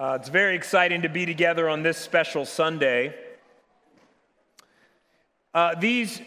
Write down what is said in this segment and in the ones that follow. It's very exciting to be together on this special Sunday. These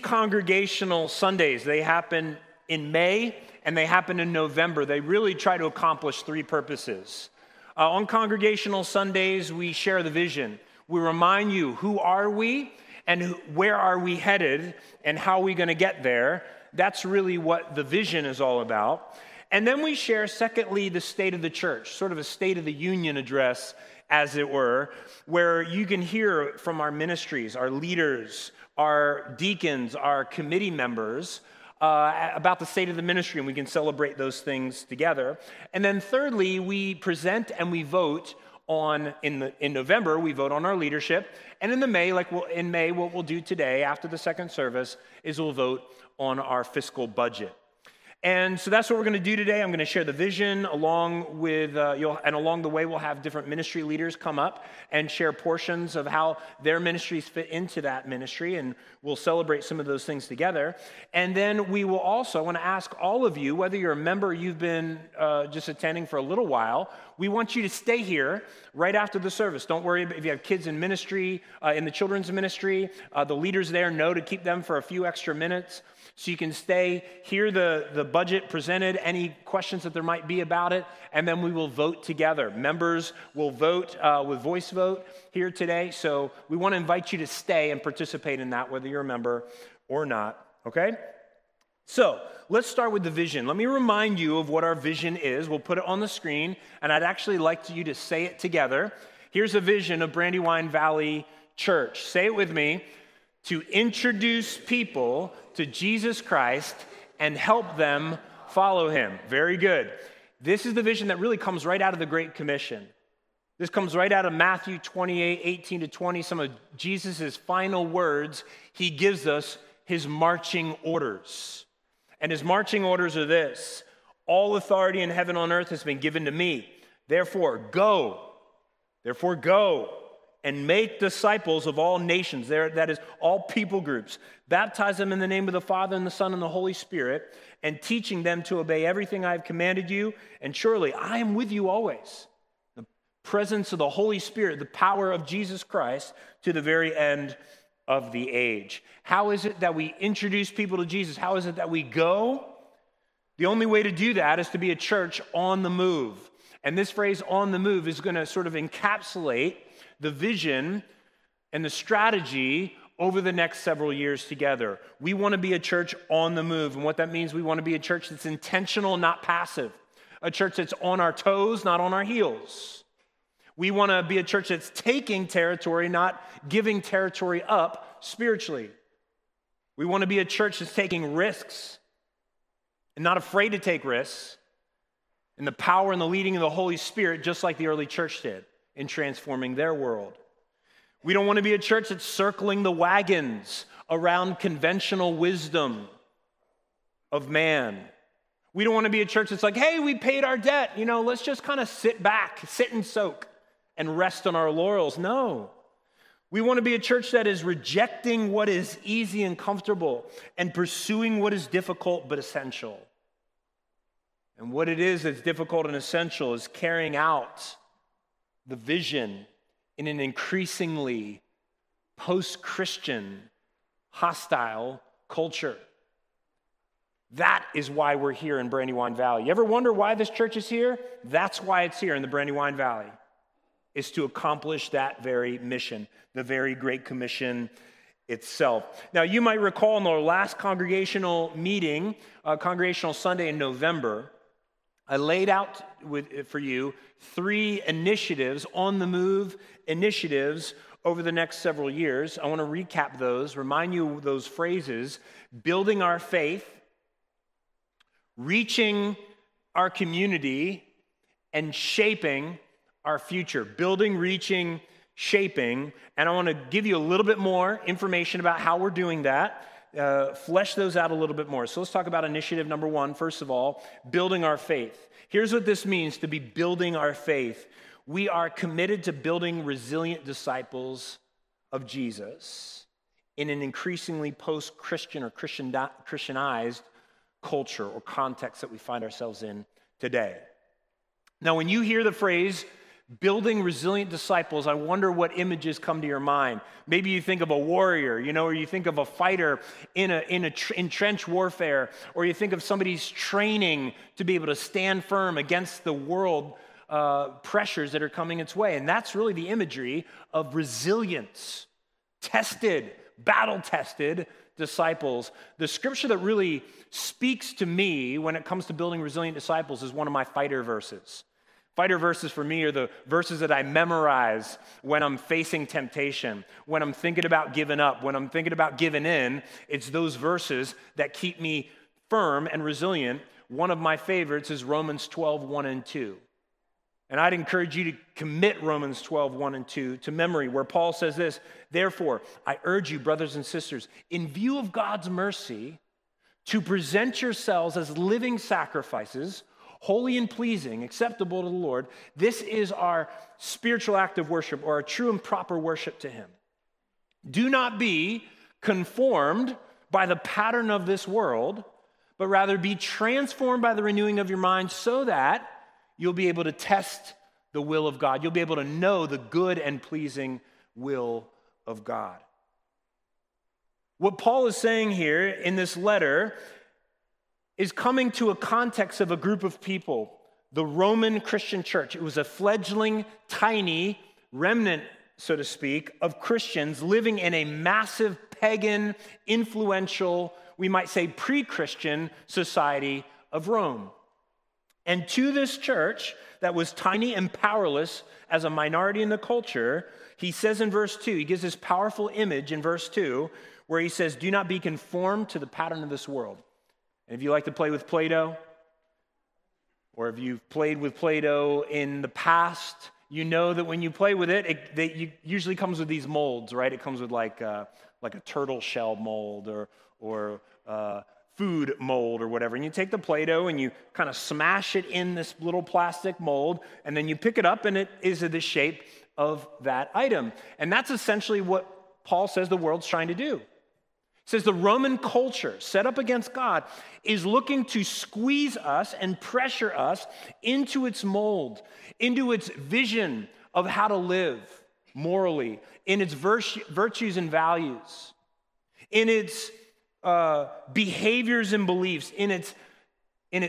congregational Sundays, they happen in May and they happen in November. They really try to accomplish three purposes. On congregational Sundays, we share the vision. We remind you, who are we and where are we headed and how are we going to get there? That's really what the vision is all about. And then we share, secondly, the state of the church, sort of a state of the union address, as it were, where you can hear from our ministries, our leaders, our deacons, our committee members about the state of the ministry, and we can celebrate those things together. And then thirdly, we present and we vote on, in November, we vote on our leadership. And in May, what we'll do today after the second service is we'll vote on our fiscal budget. And so that's what we're going to do today. I'm going to share the vision along with, and along the way we'll have different ministry leaders come up and share portions of how their ministries fit into that ministry, and we'll celebrate some of those things together. And then we will also, I want to ask all of you, whether you're a member or you've been just attending for a little while, we want you to stay here right after the service. Don't worry if you have kids in ministry, in the children's ministry, the leaders there know to keep them for a few extra minutes. So you can stay, hear the budget presented, any questions that there might be about it, and then we will vote together. Members will vote with voice vote here today. So we want to invite you to stay and participate in that, whether you're a member or not, okay? So let's start with the vision. Let me remind you of what our vision is. We'll put it on the screen, and I'd actually like you to say it together. Here's a vision of Brandywine Valley Church. Say it with me. To introduce people to Jesus Christ and help them follow him. Very good. This is the vision that really comes right out of the Great Commission. This comes right out of Matthew 28:18-20, some of Jesus' final words. He gives us his marching orders. And his marching orders are this: all authority in heaven and on earth has been given to me. Therefore go. And make disciples of all nations, that is, all people groups. Baptize them in the name of the Father and the Son and the Holy Spirit, and teaching them to obey everything I have commanded you. And surely I am with you always. The presence of the Holy Spirit, the power of Jesus Christ, to the very end of the age. How is it that we introduce people to Jesus? How is it that we go? The only way to do that is to be a church on the move. And this phrase, on the move, is going to sort of encapsulate the vision and the strategy over the next several years together. We want to be a church on the move. And what that means, we want to be a church that's intentional, not passive. A church that's on our toes, not on our heels. We want to be a church that's taking territory, not giving territory up spiritually. We want to be a church that's taking risks and not afraid to take risks, and the power and the leading of the Holy Spirit, just like the early church did in transforming their world. We don't want to be a church that's circling the wagons around conventional wisdom of man. We don't want to be a church that's like, hey, we paid our debt. You know, let's just kind of sit back, sit and soak, and rest on our laurels. No. We want to be a church that is rejecting what is easy and comfortable and pursuing what is difficult but essential. And what it is that's difficult and essential is carrying out the vision in an increasingly post-Christian, hostile culture. That is why we're here in Brandywine Valley. You ever wonder why this church is here? That's why it's here in the Brandywine Valley, is to accomplish that very mission, the very Great Commission itself. Now, you might recall in our last congregational meeting, Congregational Sunday in November, I laid out for you three initiatives, on-the-move initiatives over the next several years. I want to recap those, remind you of those phrases: building our faith, reaching our community, and shaping our future. Building, reaching, shaping. And I want to give you a little bit more information about how we're doing that. Flesh those out a little bit more. So let's talk about initiative number one, first of all, building our faith. Here's what this means to be building our faith. We are committed to building resilient disciples of Jesus in an increasingly post-Christian or Christianized culture or context that we find ourselves in today. Now, when you hear the phrase Building resilient disciples, I wonder what images come to your mind. Maybe you think of a warrior, or you think of a fighter in trench warfare, or you think of somebody's training to be able to stand firm against the world pressures that are coming its way. And that's really the imagery of resilience, tested, battle-tested disciples. The scripture that really speaks to me when it comes to building resilient disciples is one of my fighter verses. Fighter verses for me are the verses that I memorize when I'm facing temptation, when I'm thinking about giving up, when I'm thinking about giving in. It's those verses that keep me firm and resilient. One of my favorites is Romans 12:1-2. And I'd encourage you to commit Romans 12:1-2 to memory, where Paul says this: "Therefore, I urge you, brothers and sisters, in view of God's mercy, to present yourselves as living sacrifices, holy and pleasing, acceptable to the Lord. This is our spiritual act of worship, or our true and proper worship to him. Do not be conformed by the pattern of this world, but rather be transformed by the renewing of your mind, so that you'll be able to test the will of God. You'll be able to know the good and pleasing will of God." What Paul is saying here in this letter is coming to a context of a group of people, the Roman Christian church. It was a fledgling, tiny remnant, so to speak, of Christians living in a massive, pagan, influential, we might say pre-Christian society of Rome. And to this church that was tiny and powerless as a minority in the culture, he says in verse 2, he gives this powerful image in verse 2, where he says, "Do not be conformed to the pattern of this world." And if you like to play with Play-Doh, or if you've played with Play-Doh in the past, you know that when you play with it, it usually comes with these molds, right? It comes with like a turtle shell mold or food mold or whatever. And you take the Play-Doh and you kind of smash it in this little plastic mold, and then you pick it up and it is the shape of that item. And that's essentially what Paul says the world's trying to do. Says the Roman culture set up against God is looking to squeeze us and pressure us into its mold, into its vision of how to live morally, in its virtues and values, in its behaviors and beliefs, in its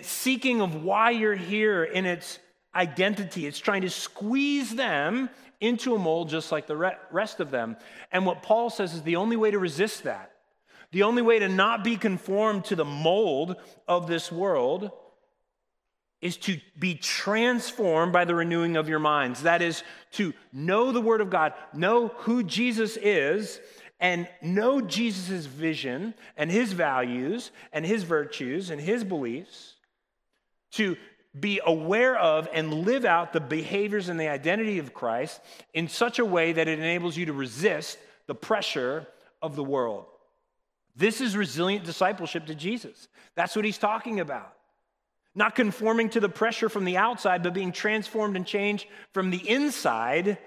seeking of why you're here, in its identity. It's trying to squeeze them into a mold just like the rest of them. And what Paul says is the only way to resist that, the only way to not be conformed to the mold of this world, is to be transformed by the renewing of your minds. That is, to know the Word of God, know who Jesus is, and know Jesus' vision and his values and his virtues and his beliefs, to be aware of and live out the behaviors and the identity of Christ in such a way that it enables you to resist the pressure of the world. This is resilient discipleship to Jesus. That's what he's talking about. Not conforming to the pressure from the outside, but being transformed and changed from the inside,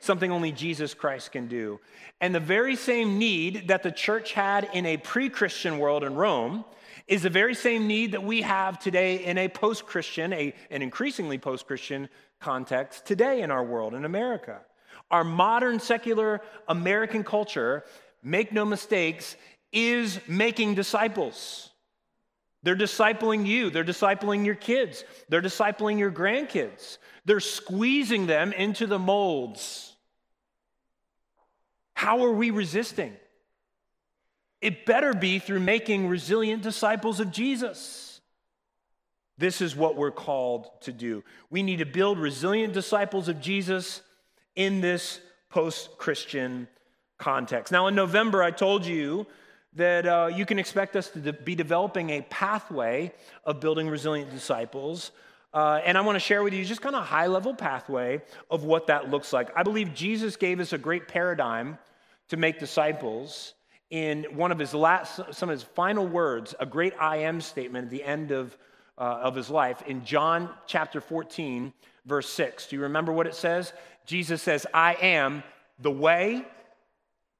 something only Jesus Christ can do. And the very same need that the church had in a pre-Christian world in Rome is the very same need that we have today in a post-Christian, an increasingly post-Christian context today in our world, in America. Our modern secular American culture, make no mistakes, is making disciples. They're discipling you. They're discipling your kids. They're discipling your grandkids. They're squeezing them into the molds. How are we resisting? It better be through making resilient disciples of Jesus. This is what we're called to do. We need to build resilient disciples of Jesus in this post-Christian context. Now, in November, I told you that you can expect us to be developing a pathway of building resilient disciples, and I want to share with you just kind of a high-level pathway of what that looks like. I believe Jesus gave us a great paradigm to make disciples in one of his some of his final words, a great I am statement at the end of his life in John chapter 14, verse 6. Do you remember what it says? Jesus says, "I am the way,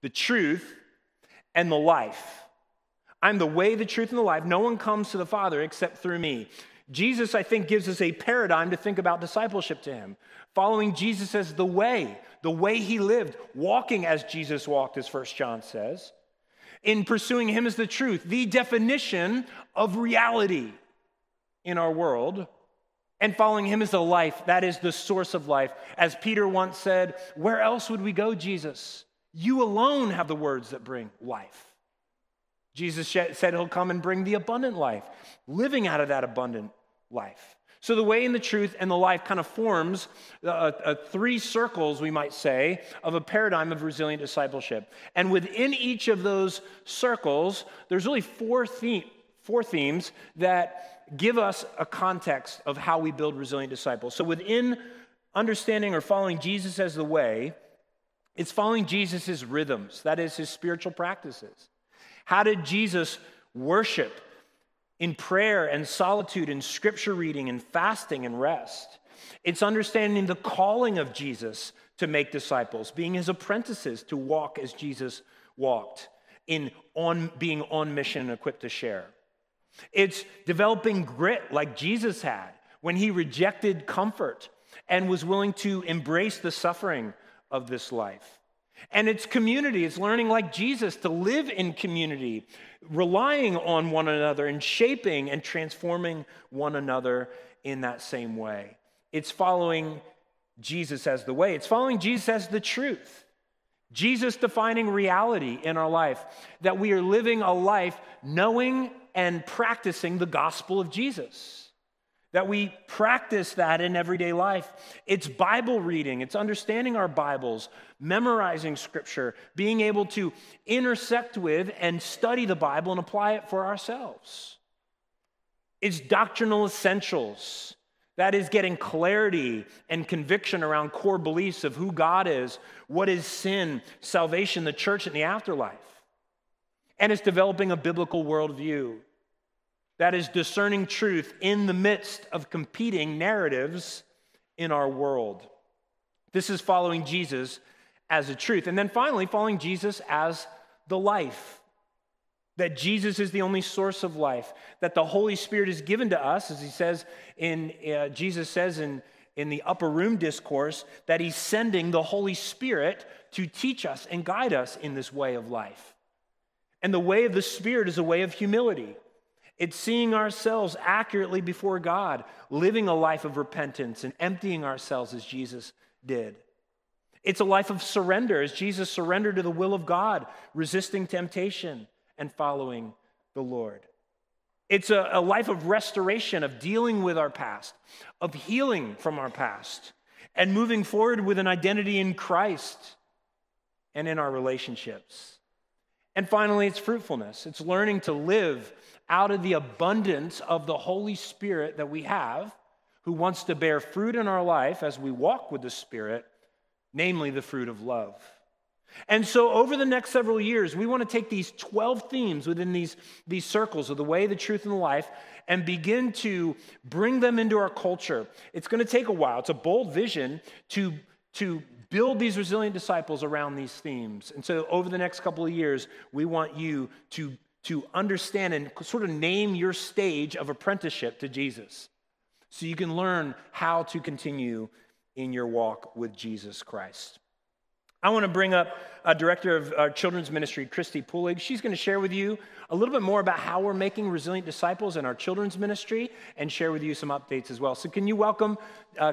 the truth, and the life. I'm the way, the truth, and the life. No one comes to the Father except through me." Jesus, I think, gives us a paradigm to think about discipleship to him. Following Jesus as the way he lived, walking as Jesus walked, as 1 John says, in pursuing him as the truth, the definition of reality in our world, and following him as the life, that is the source of life. As Peter once said, where else would we go, Jesus? You alone have the words that bring life. Jesus said he'll come and bring the abundant life, living out of that abundant life. So the way and the truth and the life kind of forms three circles, we might say, of a paradigm of resilient discipleship. And within each of those circles, there's really four themes that give us a context of how we build resilient disciples. So within understanding or following Jesus as the way, it's following Jesus' rhythms, that is his spiritual practices. How did Jesus worship in prayer and solitude and scripture reading and fasting and rest? It's understanding the calling of Jesus to make disciples, being his apprentices to walk as Jesus walked, being on mission and equipped to share. It's developing grit like Jesus had when he rejected comfort and was willing to embrace the suffering of this life. And it's community. It's learning like Jesus to live in community, relying on one another and shaping and transforming one another in that same way. It's following Jesus as the way. It's following Jesus as the truth. Jesus defining reality in our life, that we are living a life knowing and practicing the gospel of Jesus, that we practice that in everyday life. It's Bible reading, it's understanding our Bibles, memorizing scripture, being able to intersect with and study the Bible and apply it for ourselves. It's doctrinal essentials, that is getting clarity and conviction around core beliefs of who God is, what is sin, salvation, the church, and the afterlife. And it's developing a biblical worldview, that is discerning truth in the midst of competing narratives in our world. This is following Jesus as the truth. And then finally, following Jesus as the life. That Jesus is the only source of life. That the Holy Spirit is given to us, as he says Jesus says in the Upper Room Discourse, that he's sending the Holy Spirit to teach us and guide us in this way of life. And the way of the Spirit is a way of humility. It's seeing ourselves accurately before God, living a life of repentance and emptying ourselves as Jesus did. It's a life of surrender, as Jesus surrendered to the will of God, resisting temptation and following the Lord. It's a life of restoration, of dealing with our past, of healing from our past, and moving forward with an identity in Christ and in our relationships. And finally, it's fruitfulness. It's learning to live out of the abundance of the Holy Spirit that we have, who wants to bear fruit in our life as we walk with the Spirit, namely the fruit of love. And so over the next several years, we want to take these 12 themes within these circles of the way, the truth, and the life, and begin to bring them into our culture. It's going to take a while. It's a bold vision to build these resilient disciples around these themes. And so over the next couple of years, we want you to understand and sort of name your stage of apprenticeship to Jesus, so you can learn how to continue in your walk with Jesus Christ. I want to bring up a director of our children's ministry, Christy Pullig. She's going to share with you a little bit more about how we're making resilient disciples in our children's ministry and share with you some updates as well. So can you welcome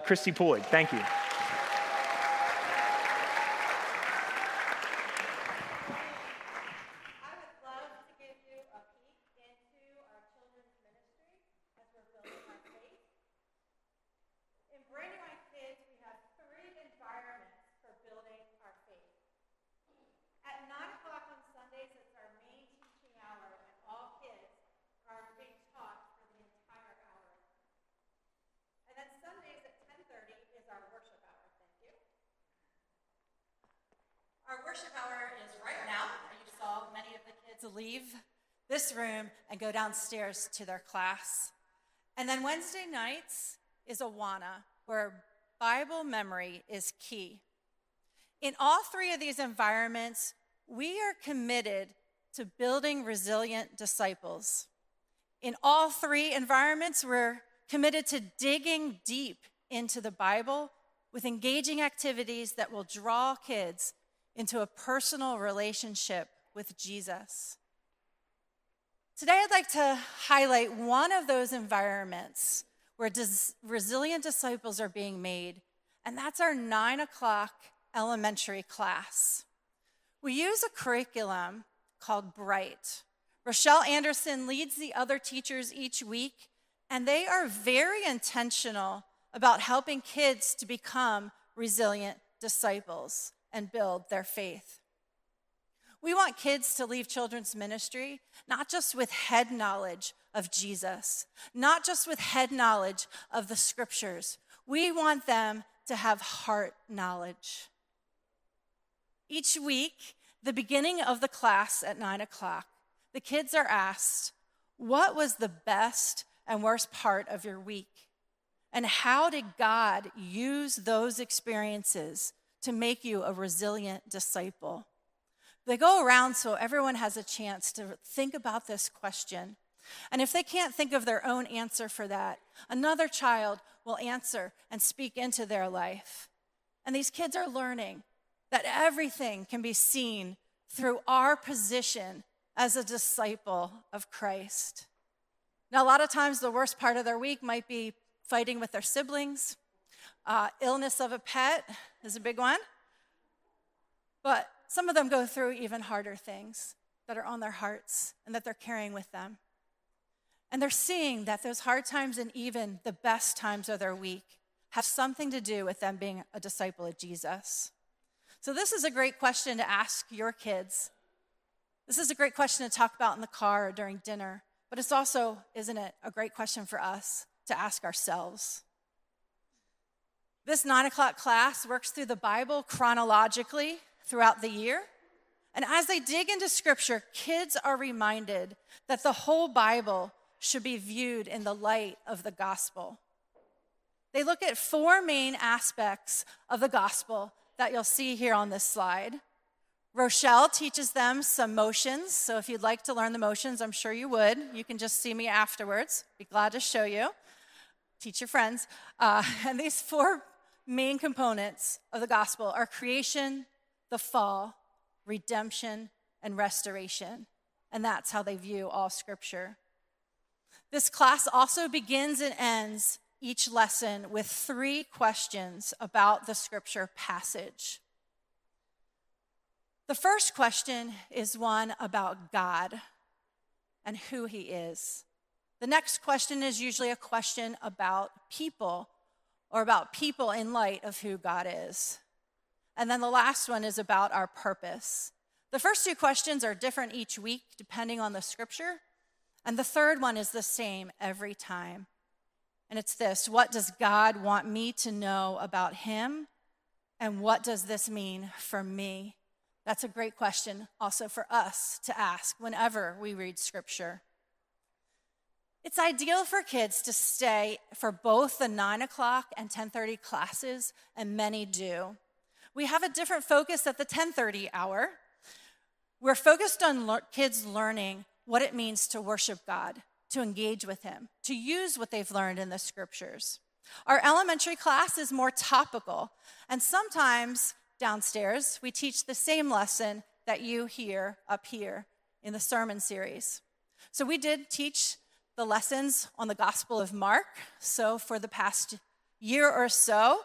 Christy Pullig? Thank you. Room and go downstairs to their class. And then Wednesday nights is Awana, where Bible memory is key. In all three of these environments, we are committed to building resilient disciples. In all three environments, we're committed to digging deep into the Bible with engaging activities that will draw kids into a personal relationship with Jesus. Today, I'd like to highlight one of those environments where resilient disciples are being made, and that's our 9 o'clock elementary class. We use a curriculum called Bright. Rochelle Anderson leads the other teachers each week, and they are very intentional about helping kids to become resilient disciples and build their faith. We want kids to leave children's ministry not just with head knowledge of Jesus, not just with head knowledge of the scriptures. We want them to have heart knowledge. Each week, the beginning of the class at 9 o'clock, the kids are asked, what was the best and worst part of your week? And how did God use those experiences to make you a resilient disciple? They go around so everyone has a chance to think about this question. And if they can't think of their own answer for that, another child will answer and speak into their life. And these kids are learning that everything can be seen through our position as a disciple of Christ. Now, a lot of times the worst part of their week might be fighting with their siblings. Illness of a pet is a big one. But some of them go through even harder things that are on their hearts and that they're carrying with them. And they're seeing that those hard times and even the best times of their week have something to do with them being a disciple of Jesus. So this is a great question to ask your kids. This is a great question to talk about in the car or during dinner. But it's also, isn't it, a great question for us to ask ourselves. This 9 o'clock class works through the Bible chronologically throughout the year. And as they dig into scripture, kids are reminded that the whole Bible should be viewed in the light of the gospel. They look at 4 main aspects of the gospel that you'll see here on this slide. Rochelle teaches them some motions. So if you'd like to learn the motions, I'm sure you would. You can just see me afterwards. Be glad to show you. Teach your friends. And these 4 main components of the gospel are creation, the fall, redemption, and restoration. And that's how they view all scripture. This class also begins and ends each lesson with 3 questions about the scripture passage. The first question is one about God and who he is. The next question is usually a question about people or about people in light of who God is. And then the last one is about our purpose. The first 2 questions are different each week depending on the scripture. And the third one is the same every time. And it's this: what does God want me to know about him? And what does this mean for me? That's a great question also for us to ask whenever we read scripture. It's ideal for kids to stay for both the 9 o'clock and 10:30 classes, and many do. We have a different focus at the 10:30 hour. We're focused on kids learning what it means to worship God, to engage with him, to use what they've learned in the scriptures. Our elementary class is more topical, and sometimes downstairs we teach the same lesson that you hear up here in the sermon series. So we did teach the lessons on the Gospel of Mark. So for the past year or so,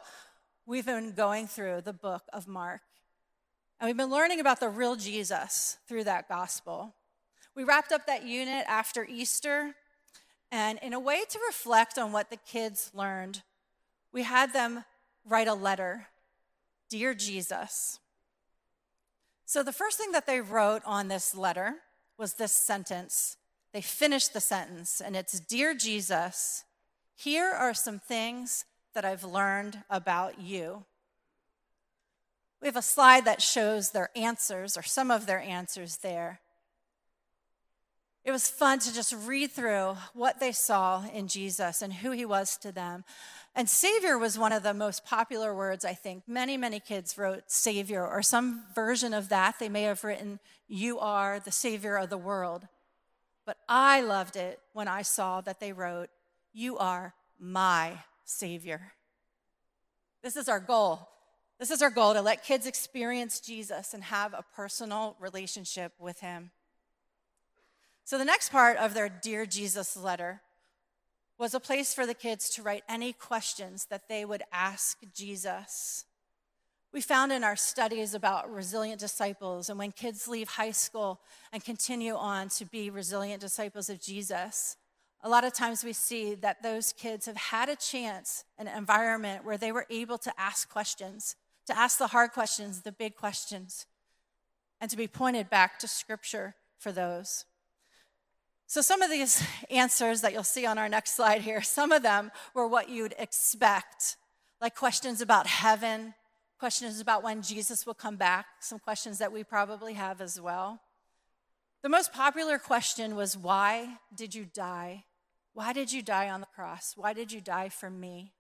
we've been going through the book of Mark. And we've been learning about the real Jesus through that gospel. We wrapped up that unit after Easter. And in a way to reflect on what the kids learned, we had them write a letter, Dear Jesus. So the first thing that they wrote on this letter was this sentence. They finished the sentence, and it's, Dear Jesus, here are some things that I've learned about you. We have a slide that shows their answers, or some of their answers there. It was fun to just read through what they saw in Jesus and who he was to them. And Savior was one of the most popular words, I think. Many kids wrote Savior, or some version of that. They may have written, You are the Savior of the world. But I loved it when I saw that they wrote, You are my Savior. This is our goal. This is our goal, to let kids experience Jesus and have a personal relationship with him. So the next part of their Dear Jesus letter was a place for the kids to write any questions that they would ask Jesus. We found in our studies about resilient disciples, and when kids leave high school and continue on to be resilient disciples of Jesus, a lot of times we see that those kids have had a chance, an environment where they were able to ask questions, to ask the hard questions, the big questions, and to be pointed back to Scripture for those. So some of these answers that you'll see on our next slide here, some of them were what you'd expect, like questions about heaven, questions about when Jesus will come back, some questions that we probably have as well. The most popular question was, why did you die? Why did you die on the cross? Why did you die for me?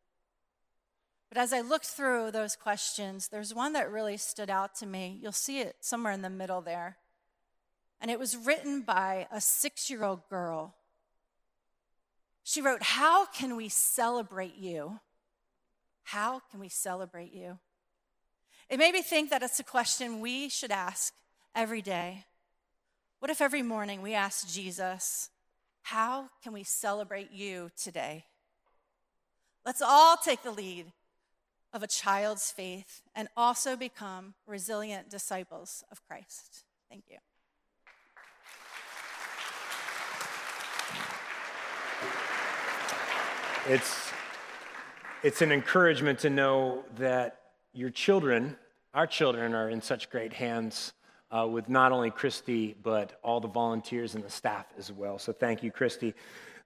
But as I looked through those questions, there's one that really stood out to me. You'll see it somewhere in the middle there. And it was written by a 6-year-old girl. She wrote, "How can we celebrate you? How can we celebrate you?" It made me think that it's a question we should ask every day. What if every morning we asked Jesus, "How can we celebrate you today?" Let's all take the lead of a child's faith and also become resilient disciples of Christ. Thank you. It's an encouragement to know that your children, our children, are in such great hands with not only Christy, but all the volunteers and the staff as well. So thank you, Christy.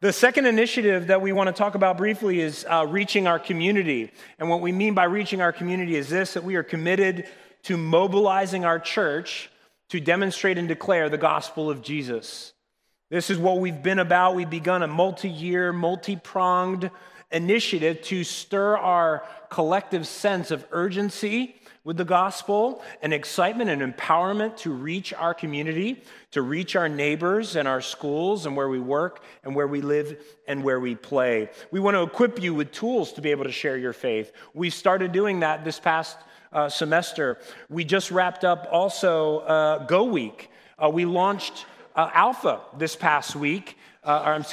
The second initiative that we want to talk about briefly is reaching our community. And what we mean by reaching our community is this, that we are committed to mobilizing our church to demonstrate and declare the gospel of Jesus. This is what we've been about. We've begun a multi-year, multi-pronged initiative to stir our collective sense of urgency with the gospel and excitement and empowerment to reach our community, to reach our neighbors and our schools and where we work and where we live and where we play. We want to equip you with tools to be able to share your faith. We started doing that this past semester. We just wrapped up also Go Week. We launched Alpha this past week, a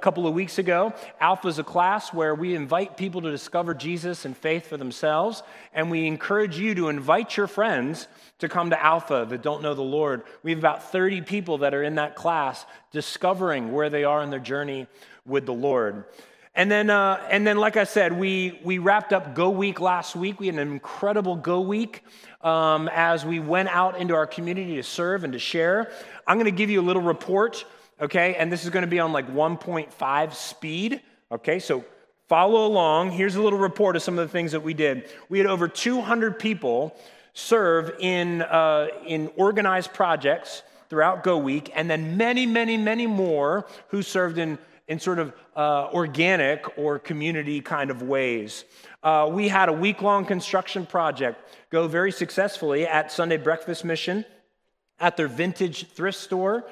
couple of weeks ago. Alpha is a class where we invite people to discover Jesus and faith for themselves, and we encourage you to invite your friends to come to Alpha that don't know the Lord. We have about 30 people that are in that class discovering where they are in their journey with the Lord. And then, like I said, we wrapped up Go Week last week. We had an incredible Go Week as we went out into our community to serve and to share. I'm going to give you a little report, okay? And this is going to be on like 1.5 speed, okay? So follow along. Here's a little report of some of the things that we did. We had over 200 people serve in organized projects throughout Go Week, and then many, many, many more who served in sort of organic or community kind of ways. We had a week-long construction project go very successfully at Sunday Breakfast Mission, at their vintage thrift store.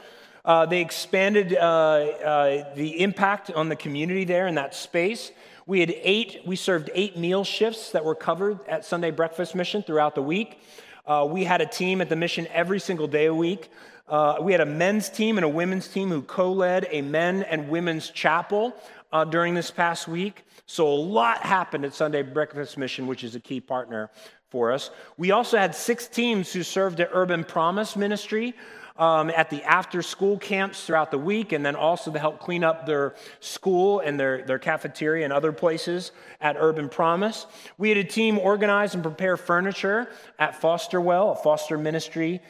They expanded the impact on the community there in that space. We served 8 meal shifts that were covered at Sunday Breakfast Mission throughout the week. We had a team at the mission every single day a week. We had a men's team and a women's team who co-led a men and women's chapel during this past week. So a lot happened at Sunday Breakfast Mission, which is a key partner for us. We also had 6 teams who served at Urban Promise Ministry at the after-school camps throughout the week, and then also to help clean up their school and their cafeteria and other places at Urban Promise. We had a team organize and prepare furniture at Fosterwell, a foster ministry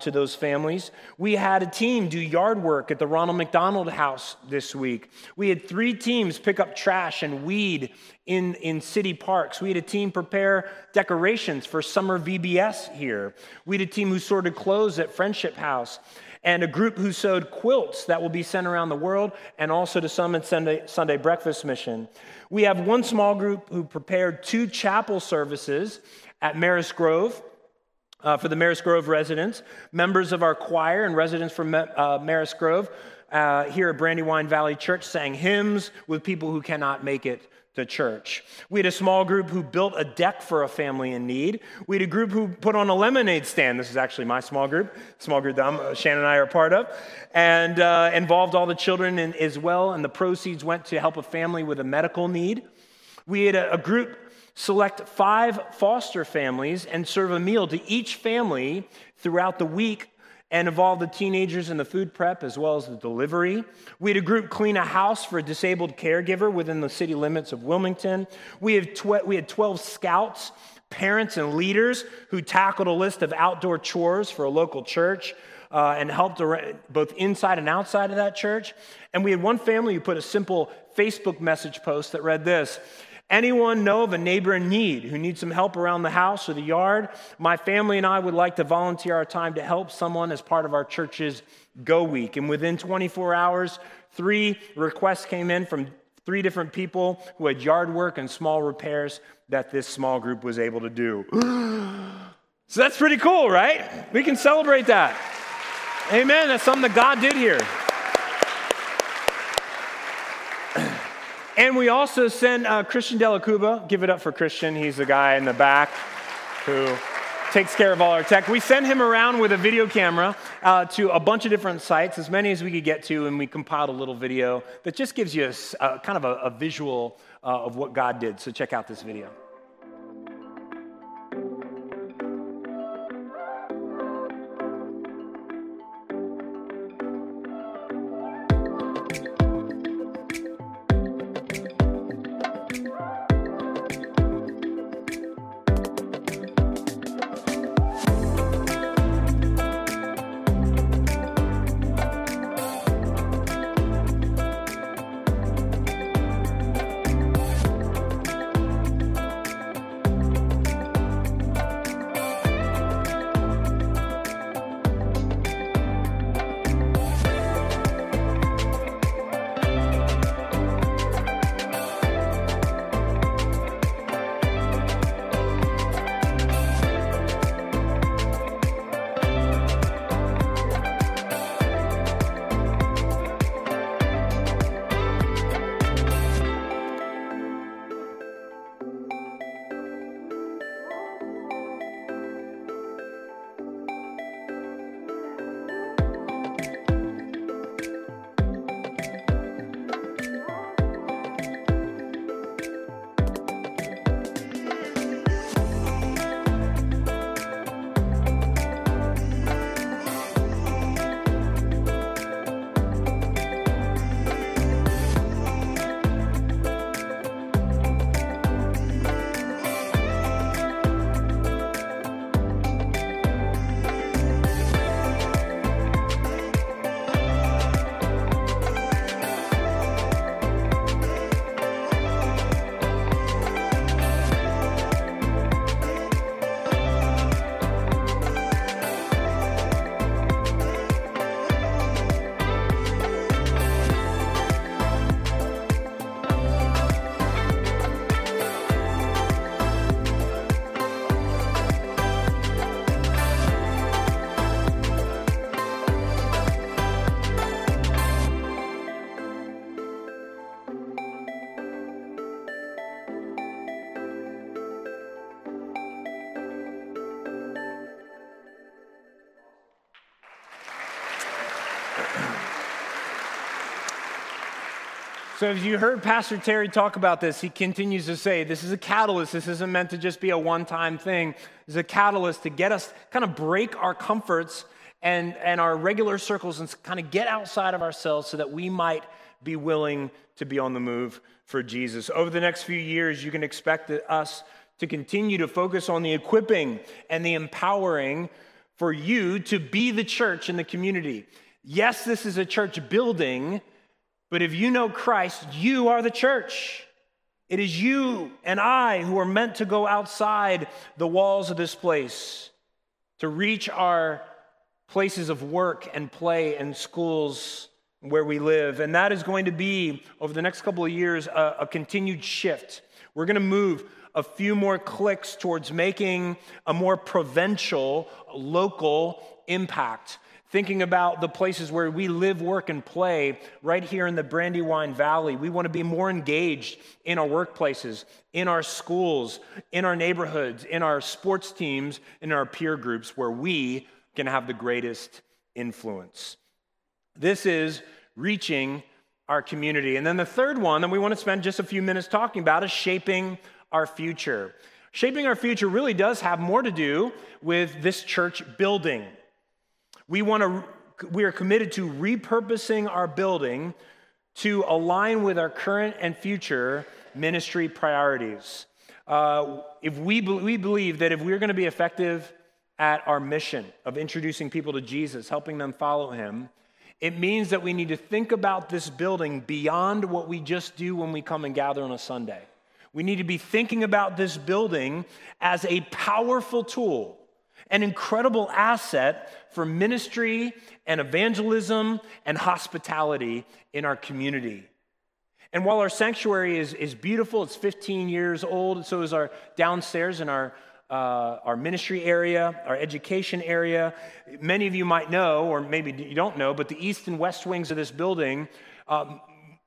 to those families. We had a team do yard work at the Ronald McDonald House this week. We had 3 teams pick up trash and weed in city parks. We had a team prepare decorations for summer VBS here. We had a team who sorted clothes at Friendship House, and a group who sewed quilts that will be sent around the world and also to some at Sunday Breakfast Mission. We have one small group who prepared 2 chapel services at Maris Grove for the Maris Grove residents. Members of our choir and residents from Maris Grove here at Brandywine Valley Church sang hymns with people who cannot make it to church. We had a small group who built a deck for a family in need. We had a group who put on a lemonade stand. This is actually my small group that Shannon and I are part of, and involved all the children as well, and the proceeds went to help a family with a medical need. We had a group select 5 foster families and serve a meal to each family throughout the week and involve the teenagers in the food prep as well as the delivery. We had a group clean a house for a disabled caregiver within the city limits of Wilmington. We had 12 scouts, parents, and leaders who tackled a list of outdoor chores for a local church and helped both inside and outside of that church. And we had one family who put a simple Facebook message post that read this: "Anyone know of a neighbor in need who needs some help around the house or the yard? My family and I would like to volunteer our time to help someone as part of our church's Go Week." And within 24 hours, 3 requests came in from 3 different people who had yard work and small repairs that this small group was able to do. So that's pretty cool, right? We can celebrate that. Amen. That's something that God did here. And we also send Christian Della Cuba. Give it up for Christian. He's the guy in the back who takes care of all our tech. We send him around with a video camera to a bunch of different sites, as many as we could get to, and we compiled a little video that just gives you a kind of a visual of what God did. So check out this video. So as you heard Pastor Terry talk about this, he continues to say, this is a catalyst. This isn't meant to just be a one-time thing. It's a catalyst to get us, kind of break our comforts and our regular circles and kind of get outside of ourselves so that we might be willing to be on the move for Jesus. Over the next few years, you can expect us to continue to focus on the equipping and the empowering for you to be the church in the community. Yes, this is a church building, but if you know Christ, you are the church. It is you and I who are meant to go outside the walls of this place to reach our places of work and play and schools where we live. And that is going to be, over the next couple of years, a continued shift. We're going to move a few more clicks towards making a more provincial, local impact. Thinking about the places where we live, work, and play right here in the Brandywine Valley. We want to be more engaged in our workplaces, in our schools, in our neighborhoods, in our sports teams, in our peer groups where we can have the greatest influence. This is reaching our community. And then the third one that we want to spend just a few minutes talking about is shaping our future. Shaping our future really does have more to do with this church building. We are committed to repurposing our building to align with our current and future ministry priorities. We believe that if we're going to be effective at our mission of introducing people to Jesus, helping them follow him, it means that we need to think about this building beyond what we just do when we come and gather on a Sunday. We need to be thinking about this building as a powerful tool, an incredible asset for ministry and evangelism and hospitality in our community. And while our sanctuary is beautiful, it's 15 years old, so is our downstairs in our ministry area, our education area. Many of you might know, or maybe you don't know, but the east and west wings of this building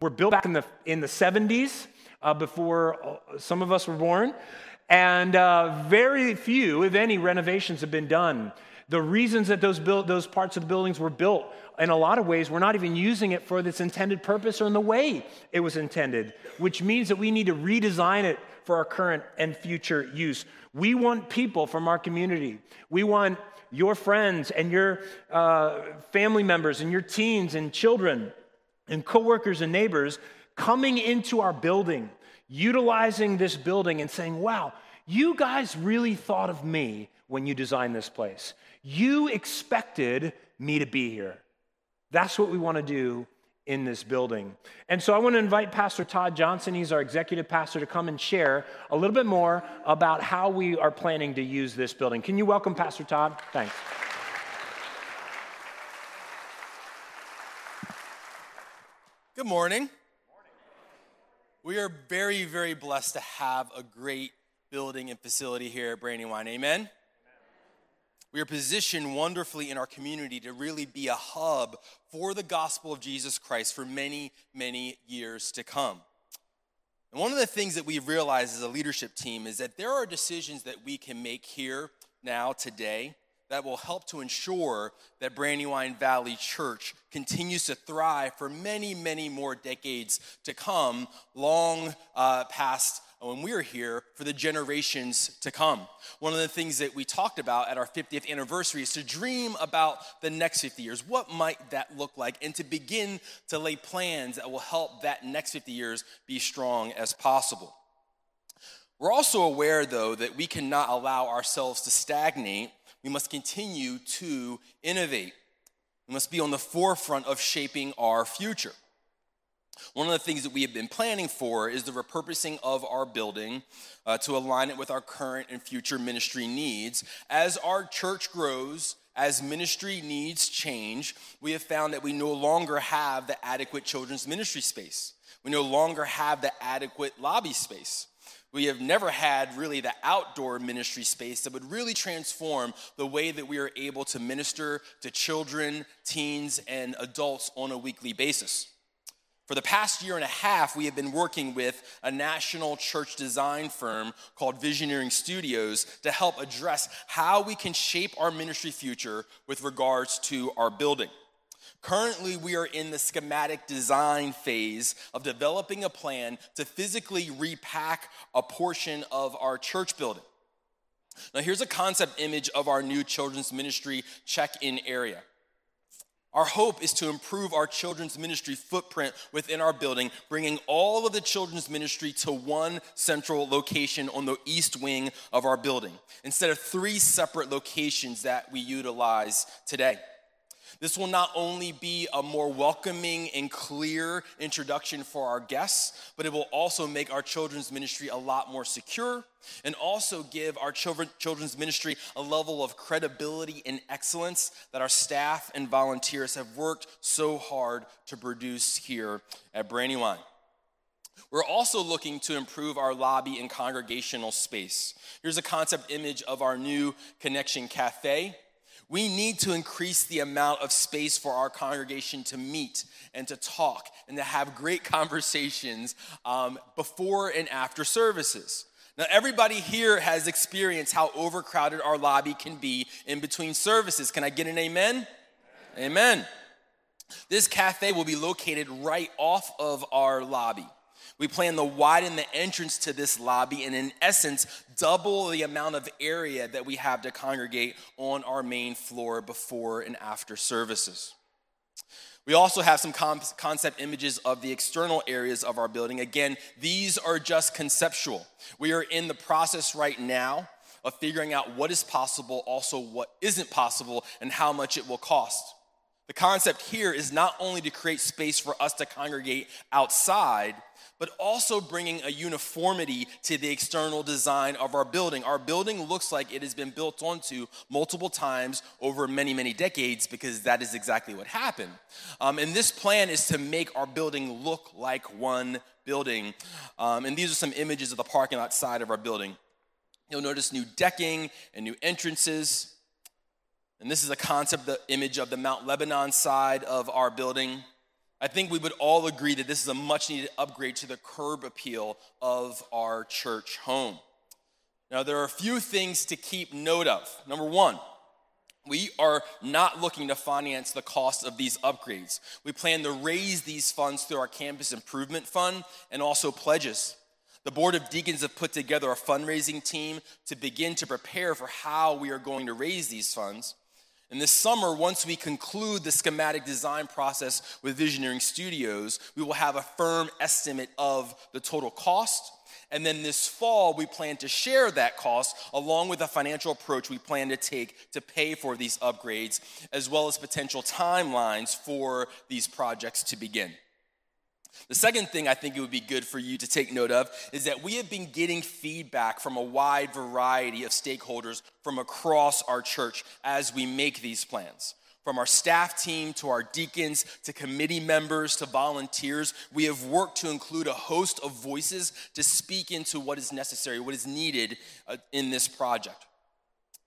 were built back in the 70s, before some of us were born. And very few, if any, renovations have been done. The reasons that those parts of the buildings were built, in a lot of ways, we're not even using it for its intended purpose or in the way it was intended, which means that we need to redesign it for our current and future use. We want people from our community. We want your friends and your family members and your teens and children and coworkers and neighbors coming into our building, utilizing this building and saying, wow, you guys really thought of me when you designed this place. You expected me to be here. That's what we want to do in this building. And so I want to invite Pastor Todd Johnson, he's our executive pastor, to come and share a little bit more about how we are planning to use this building. Can you welcome Pastor Todd? Thanks. Good morning. We are very, very blessed to have a great building and facility here at Brandywine. Amen? Amen? We are positioned wonderfully in our community to really be a hub for the gospel of Jesus Christ for many, many years to come. And one of the things that we've realized as a leadership team is that there are decisions that we can make here, now, today, that will help to ensure that Brandywine Valley Church continues to thrive for many, many more decades to come, long past when we were here, for the generations to come. One of the things that we talked about at our 50th anniversary is to dream about the next 50 years. What might that look like? And to begin to lay plans that will help that next 50 years be strong as possible. We're also aware, though, that we cannot allow ourselves to stagnate. We must continue to innovate. We must be on the forefront of shaping our future. One of the things that we have been planning for is the repurposing of our building to align it with our current and future ministry needs. As our church grows, as ministry needs change, we have found that we no longer have the adequate children's ministry space. We no longer have the adequate lobby space. We have never had really the outdoor ministry space that would really transform the way that we are able to minister to children, teens, and adults on a weekly basis. For the past year and a half, we have been working with a national church design firm called Visioneering Studios to help address how we can shape our ministry future with regards to our building. Currently, we are in the schematic design phase of developing a plan to physically repack a portion of our church building. Now, here's a concept image of our new children's ministry check-in area. Our hope is to improve our children's ministry footprint within our building, bringing all of the children's ministry to one central location on the east wing of our building, instead of three separate locations that we utilize today. This will not only be a more welcoming and clear introduction for our guests, but it will also make our children's ministry a lot more secure and also give our children's ministry a level of credibility and excellence that our staff and volunteers have worked so hard to produce here at Brandywine. We're also looking to improve our lobby and congregational space. Here's a concept image of our new Connection Cafe. We need to increase the amount of space for our congregation to meet and to talk and to have great conversations before and after services. Now, everybody here has experienced how overcrowded our lobby can be in between services. Can I get an amen? Amen. Amen. This cafe will be located right off of our lobby. We plan to widen the entrance to this lobby and, in essence, double the amount of area that we have to congregate on our main floor before and after services. We also have some concept images of the external areas of our building. Again, these are just conceptual. We are in the process right now of figuring out what is possible, also what isn't possible, and how much it will cost. The concept here is not only to create space for us to congregate outside, but also bringing a uniformity to the external design of our building. Our building looks like it has been built onto multiple times over many, many decades, because that is exactly what happened. And this plan is to make our building look like one building. And these are some images of the parking lot side of our building. You'll notice new decking and new entrances. And this is a concept image of the Mount Lebanon side of our building. I think we would all agree that this is a much-needed upgrade to the curb appeal of our church home. Now, there are a few things to keep note of. Number one, we are not looking to finance the cost of these upgrades. We plan to raise these funds through our campus improvement fund and also pledges. The Board of Deacons have put together a fundraising team to begin to prepare for how we are going to raise these funds. And this summer, once we conclude the schematic design process with Visioneering Studios, we will have a firm estimate of the total cost. And then this fall, we plan to share that cost along with the financial approach we plan to take to pay for these upgrades, as well as potential timelines for these projects to begin. The second thing I think it would be good for you to take note of is that we have been getting feedback from a wide variety of stakeholders from across our church as we make these plans. From our staff team to our deacons to committee members to volunteers, we have worked to include a host of voices to speak into what is necessary, what is needed in this project.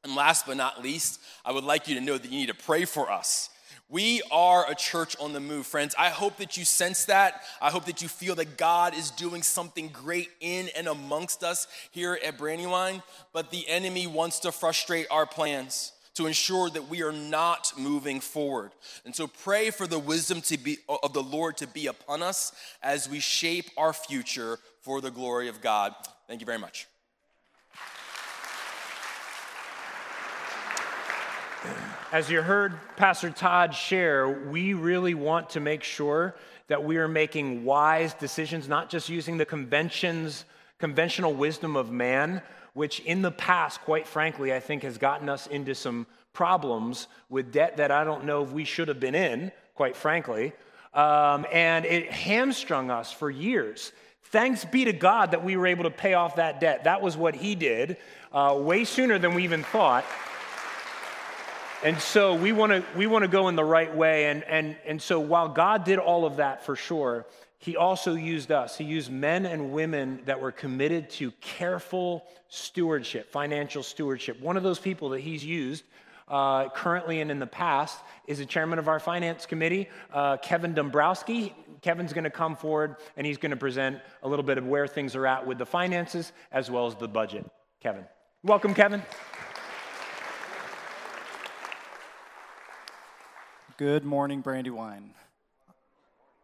And last but not least, I would like you to know that you need to pray for us. We are a church on the move, friends. I hope that you sense that. I hope that you feel that God is doing something great in and amongst us here at Brandywine, but the enemy wants to frustrate our plans to ensure that we are not moving forward. And so pray for the wisdom of the Lord to be upon us as we shape our future for the glory of God. Thank you very much. As you heard Pastor Todd share, we really want to make sure that we are making wise decisions, not just using the conventional wisdom of man, which in the past, quite frankly, I think has gotten us into some problems with debt that I don't know if we should have been in, quite frankly. And it hamstrung us for years. Thanks be to God that we were able to pay off that debt. That was what he did way sooner than we even thought. And so we want to go in the right way. And so while God did all of that for sure, he also used us. He used men and women that were committed to careful stewardship, financial stewardship. One of those people that he's used currently and in the past is the chairman of our finance committee, Kevin Dombrowski. Kevin's going to come forward and he's going to present a little bit of where things are at with the finances as well as the budget. Kevin. Welcome, Kevin. Good morning, Brandywine.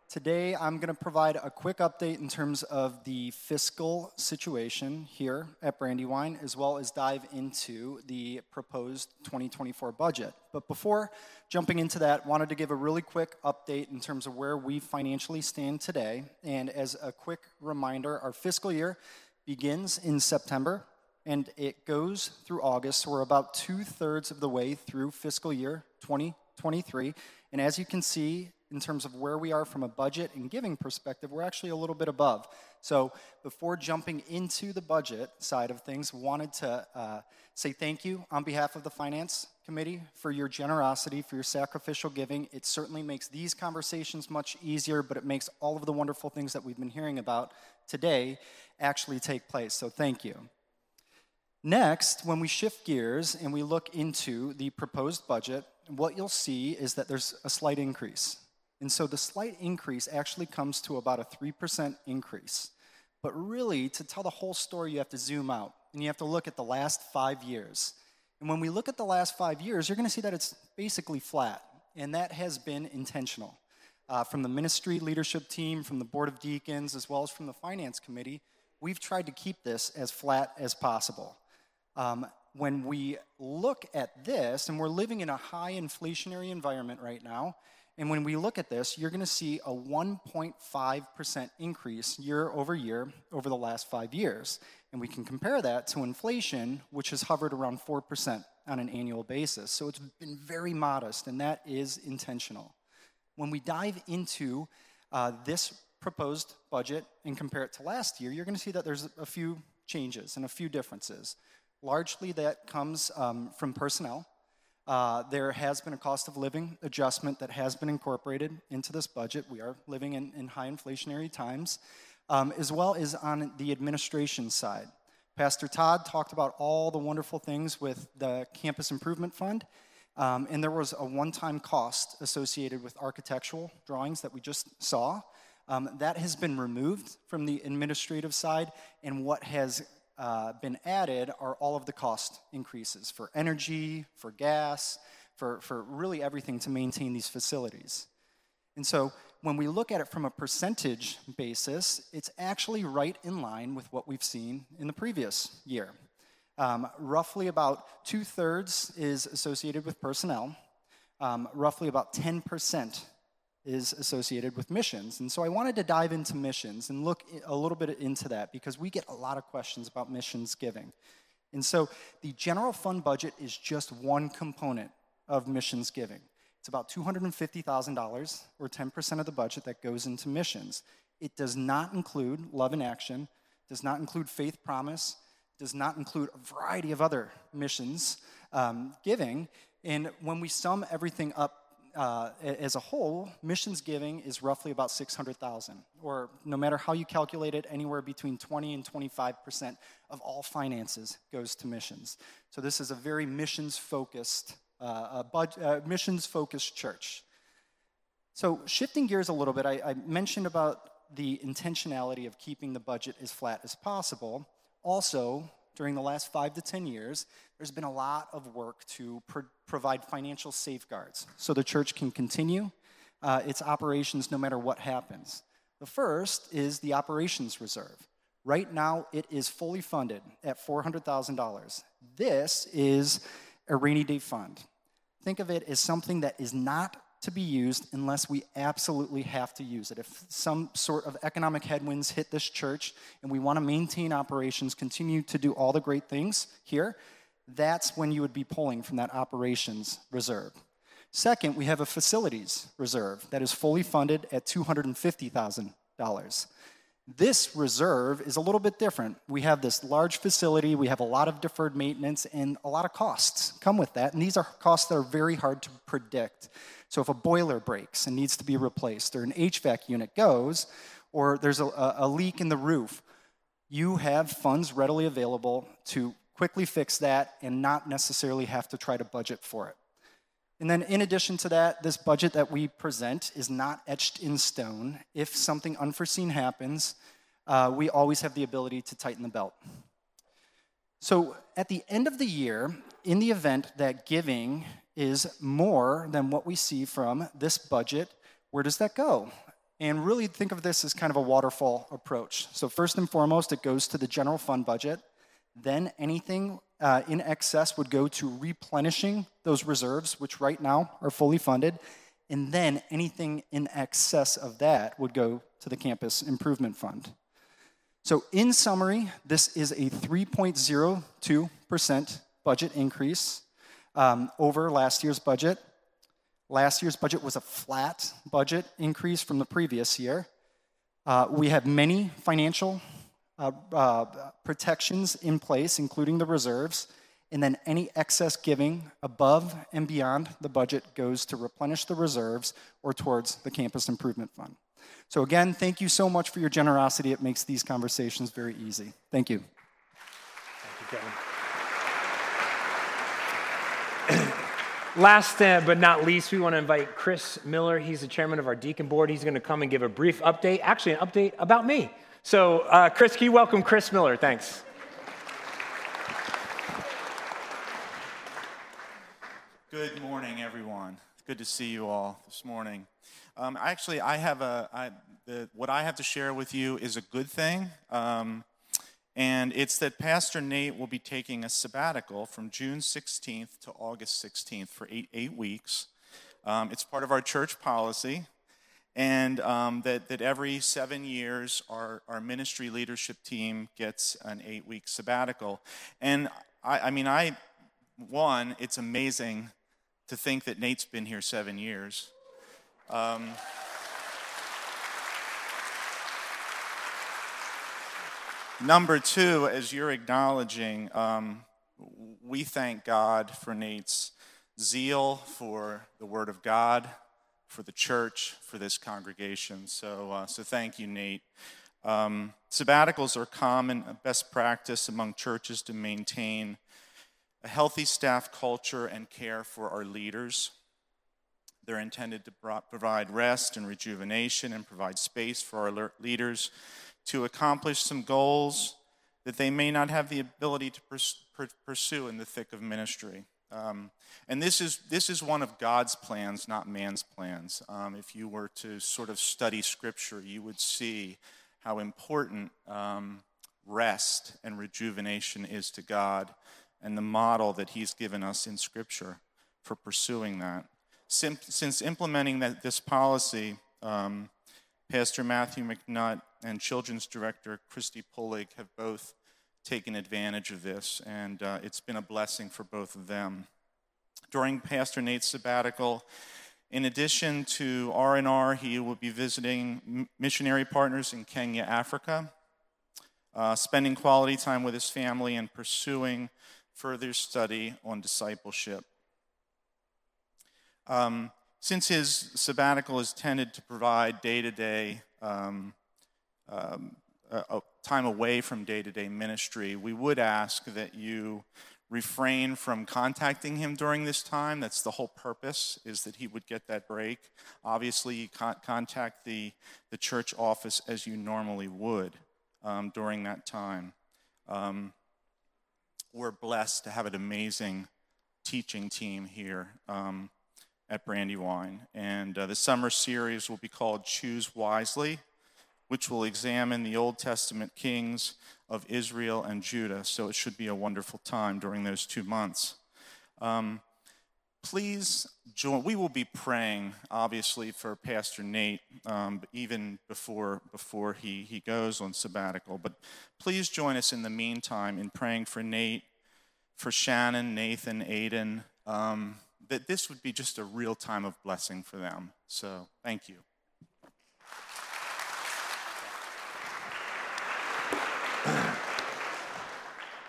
Today, I'm going to provide a quick update in terms of the fiscal situation here at Brandywine, as well as dive into the proposed 2024 budget. But before jumping into that, I wanted to give a really quick update in terms of where we financially stand today. And as a quick reminder, our fiscal year begins in September, and it goes through August. So we're about two-thirds of the way through fiscal year 2023. And as you can see in terms of where we are from a budget and giving perspective, we're actually a little bit above. So before jumping into the budget side of things, wanted to say thank you on behalf of the Finance Committee for your generosity, for your sacrificial giving. It certainly makes these conversations much easier, but it makes all of the wonderful things that we've been hearing about today actually take place. So thank you. Next, when we shift gears and we look into the proposed budget, what you'll see is that there's a slight increase. And so the slight increase actually comes to about a 3% increase. But really, to tell the whole story, you have to zoom out, and you have to look at the last 5 years. And when we look at the last 5 years, you're going to see that it's basically flat, and that has been intentional. From the ministry leadership team, from the Board of Deacons, as well as from the Finance Committee, we've tried to keep this as flat as possible. When we look at this, and we're living in a high inflationary environment right now, and when we look at this, you're going to see a 1.5% increase year over year over the last 5 years. And we can compare that to inflation, which has hovered around 4% on an annual basis. So it's been very modest, and that is intentional. When we dive into this proposed budget and compare it to last year, you're going to see that there's a few changes and a few differences. Largely that comes from personnel. There has been a cost of living adjustment that has been incorporated into this budget. We are living in high inflationary times, as well as on the administration side. Pastor Todd talked about all the wonderful things with the Campus Improvement Fund, and there was a one-time cost associated with architectural drawings that we just saw. That has been removed from the administrative side, and what has been added are all of the cost increases for energy, for gas, for really everything to maintain these facilities. And so when we look at it from a percentage basis, it's actually right in line with what we've seen in the previous year. Roughly about 2/3 is associated with personnel. Roughly about 10% is associated with missions. And so I wanted to dive into missions and look a little bit into that because we get a lot of questions about missions giving. And so the general fund budget is just one component of missions giving. It's about $250,000 or 10% of the budget that goes into missions. It does not include Love in Action, does not include Faith Promise, does not include a variety of other missions giving. And when we sum everything up as a whole, missions giving is roughly about $600,000, or no matter how you calculate it, anywhere between 20 and 25% of all finances goes to missions. So this is a very missions-focused, missions-focused church. So shifting gears a little bit, I mentioned about the intentionality of keeping the budget as flat as possible. Also, during the last 5 to 10 years, there's been a lot of work to provide financial safeguards so the church can continue its operations no matter what happens. The first is the operations reserve. Right now, it is fully funded at $400,000. This is a rainy day fund. Think of it as something that is not to be used unless we absolutely have to use it. If some sort of economic headwinds hit this church and we want to maintain operations, continue to do all the great things here, that's when you would be pulling from that operations reserve. Second, we have a facilities reserve that is fully funded at $250,000. This reserve is a little bit different. We have this large facility, we have a lot of deferred maintenance, and a lot of costs come with that, and these are costs that are very hard to predict. So if a boiler breaks and needs to be replaced, or an HVAC unit goes, or there's a leak in the roof, you have funds readily available to quickly fix that and not necessarily have to try to budget for it. And then in addition to that, this budget that we present is not etched in stone. If something unforeseen happens, we always have the ability to tighten the belt. So at the end of the year, in the event that giving is more than what we see from this budget, where does that go? And really think of this as kind of a waterfall approach. So first and foremost, it goes to the general fund budget. Then anything in excess would go to replenishing those reserves, which right now are fully funded. And then anything in excess of that would go to the Campus Improvement Fund. So in summary, this is a 3.02% budget increase over last year's budget. Last year's budget was a flat budget increase from the previous year. We have many financial protections in place, including the reserves, and then any excess giving above and beyond the budget goes to replenish the reserves or towards the Campus Improvement Fund. So again, thank you so much for your generosity. It makes these conversations very easy. Thank you. Thank you, Kevin. Last but not least, we want to invite Chris Miller. He's the chairman of our deacon board. He's going to come and give a brief update, actually an update about me. So Chris, can you welcome Chris Miller? Thanks. Good morning, everyone. Good to see you all this morning. Actually, what I have to share with you is a good thing. And it's that Pastor Nate will be taking a sabbatical from June 16th to August 16th for eight weeks. It's part of our church policy, and that every 7 years our ministry leadership team gets an 8-week sabbatical. And I mean, it's amazing to think that Nate's been here 7 years. Number two, as you're acknowledging, we thank God for Nate's zeal, for the Word of God, for the church, for this congregation. So thank you, Nate. Sabbaticals are common best practice among churches to maintain a healthy staff culture and care for our leaders. They're intended to provide rest and rejuvenation and provide space for our leaders to accomplish some goals that they may not have the ability to pursue in the thick of ministry. And this is one of God's plans, not man's plans. If you were to sort of study Scripture, you would see how important rest and rejuvenation is to God and the model that he's given us in Scripture for pursuing that. Since implementing this policy, Pastor Matthew McNutt and Children's Director Christy Pullig have both taken advantage of this, and it's been a blessing for both of them. During Pastor Nate's sabbatical, in addition to R&R, he will be visiting missionary partners in Kenya, Africa, spending quality time with his family and pursuing further study on discipleship. Since his sabbatical is tended to provide day-to-day a time away from day-to-day ministry, we would ask that you refrain from contacting him during this time. That's the whole purpose, is that he would get that break. Obviously, you can't contact the church office as you normally would during that time. We're blessed to have an amazing teaching team here at Brandywine, and the summer series will be called Choose Wisely, which will examine the Old Testament kings of Israel and Judah, so it should be a wonderful time during those 2 months. Please join. We will be praying, obviously, for Pastor Nate, even before he goes on sabbatical, but please join us in the meantime in praying for Nate, for Shannon, Nathan, Aiden, that this would be just a real time of blessing for them. So thank you.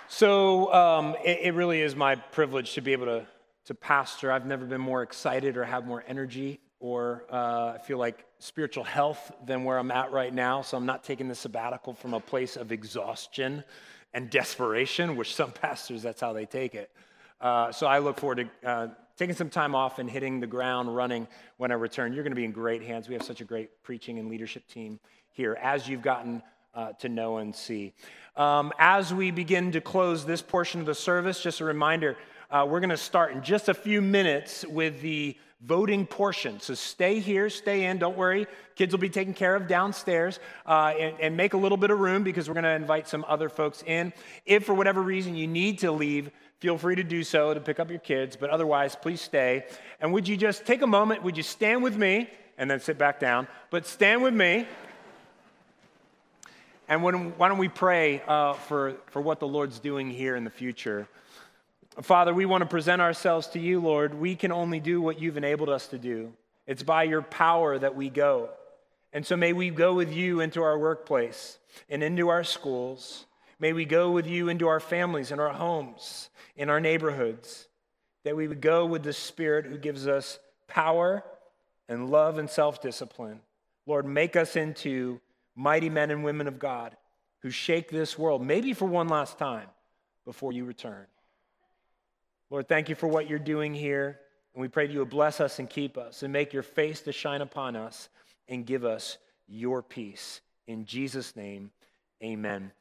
So it really is my privilege to be able to pastor. I've never been more excited or have more energy or I feel like spiritual health than where I'm at right now. So I'm not taking the sabbatical from a place of exhaustion and desperation, which some pastors, that's how they take it. So I look forward to taking some time off and hitting the ground running when I return. You're going to be in great hands. We have such a great preaching and leadership team here, as you've gotten to know and see. As we begin to close this portion of the service, just a reminder, we're going to start in just a few minutes with the voting portion. So stay here, stay in, don't worry. Kids will be taken care of downstairs and make a little bit of room because we're going to invite some other folks in. If for whatever reason you need to leave, feel free to do so to pick up your kids, but otherwise, please stay. And would you just take a moment, would you stand with me, and then sit back down, but stand with me, and why don't we pray for what the Lord's doing here in the future. Father, we want to present ourselves to you, Lord. We can only do what you've enabled us to do. It's by your power that we go. And so may we go with you into our workplace and into our schools. May we go with you into our families and our homes, in our neighborhoods, that we would go with the Spirit who gives us power and love and self-discipline. Lord, make us into mighty men and women of God who shake this world, maybe for one last time, before you return. Lord, thank you for what you're doing here, and we pray that you would bless us and keep us and make your face to shine upon us and give us your peace. In Jesus' name, amen.